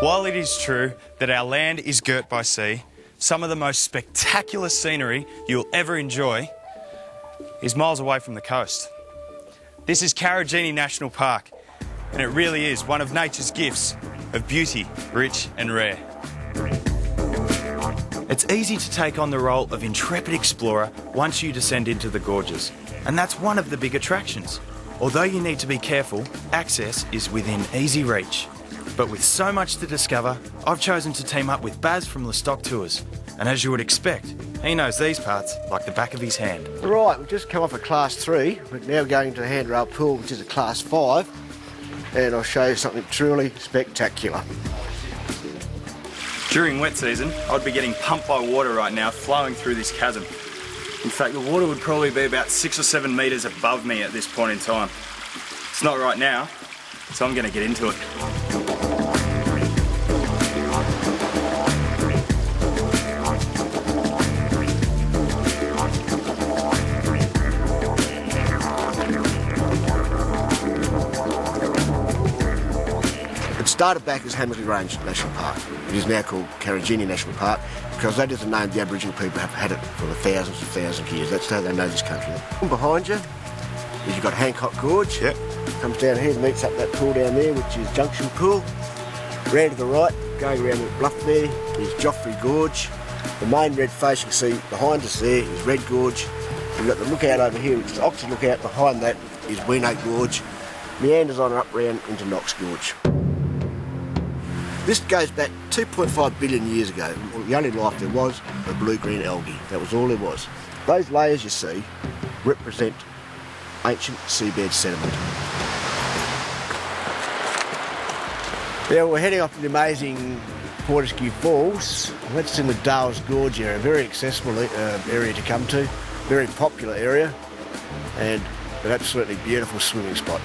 While it is true that our land is girt by sea, some of the most spectacular scenery you'll ever enjoy is miles away from the coast. This is Karijini National Park, and it really is one of nature's gifts of beauty, rich and rare. It's easy to take on the role of intrepid explorer once you descend into the gorges, and that's one of the big attractions. Although you need to be careful, access is within easy reach. But with so much to discover, I've chosen to team up with Baz from Lestock Tours, and as you would expect, he knows these parts like the back of his hand. Right, we've just come off a Class 3, but now we're going to the handrail pool, which is a Class 5, and I'll show you something truly spectacular. During wet season, I'd be getting pumped by water right now flowing through this chasm. In fact, the water would probably be about 6 or 7 metres above me at this point in time. It's not right now, so I'm going to get into it. Started back as Hammersley Range National Park. It is now called Karijini National Park because that is the name the Aboriginal people have had it for thousands and thousands of years. That's how they know this country. And behind you is you've got Hancock Gorge. Yep. Comes down here and meets up that pool down there, which is Junction Pool. Round to the right, going around the bluff there, is Joffrey Gorge. The main red face you can see behind us there is Red Gorge. We've got the lookout over here, which is the Oxford Lookout. Behind that is Wino Gorge. Meanders on up round into Knox Gorge. This goes back 2.5 billion years ago. The only life there was the blue-green algae. That was all there was. Those layers you see represent ancient seabed sediment. Now we're heading up to the amazing Fortescue Falls. That's in the Dales Gorge area, a very accessible area to come to, very popular area, and an absolutely beautiful swimming spot.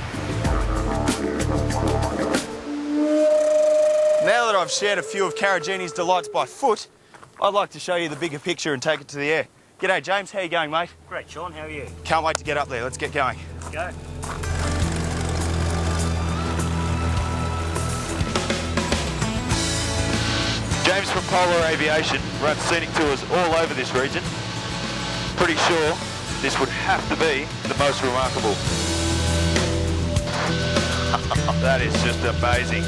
Now that I've shared a few of Karijini's delights by foot, I'd like to show you the bigger picture and take it to the air. G'day, James. How you going, mate? Great, Sean. How are you? Can't wait to get up there. Let's get going. Let's go. James from Polar Aviation runs scenic tours all over this region. Pretty sure this would have to be the most remarkable. That is just amazing.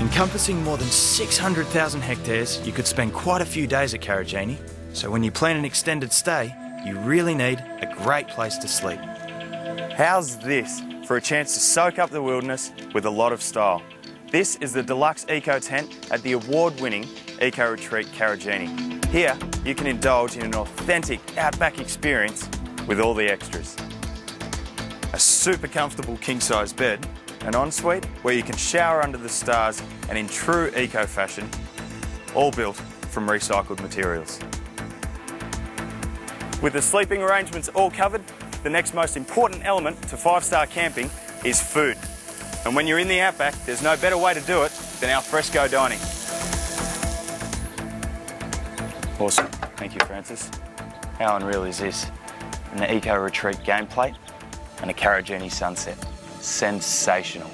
Encompassing more than 600,000 hectares, you could spend quite a few days at Karijini, so when you plan an extended stay, you really need a great place to sleep. How's this for a chance to soak up the wilderness with a lot of style? This is the deluxe eco tent at the award-winning Eco Retreat Karijini. Here, you can indulge in an authentic outback experience with all the extras. A super comfortable king-size bed, an ensuite where you can shower under the stars and in true eco fashion, all built from recycled materials. With the sleeping arrangements all covered, the next most important element to five-star camping is food. And when you're in the outback, there's no better way to do it than al fresco dining. Awesome. Thank you, Francis. How unreal is this? An eco retreat game plate and a Karijini sunset. Sensational.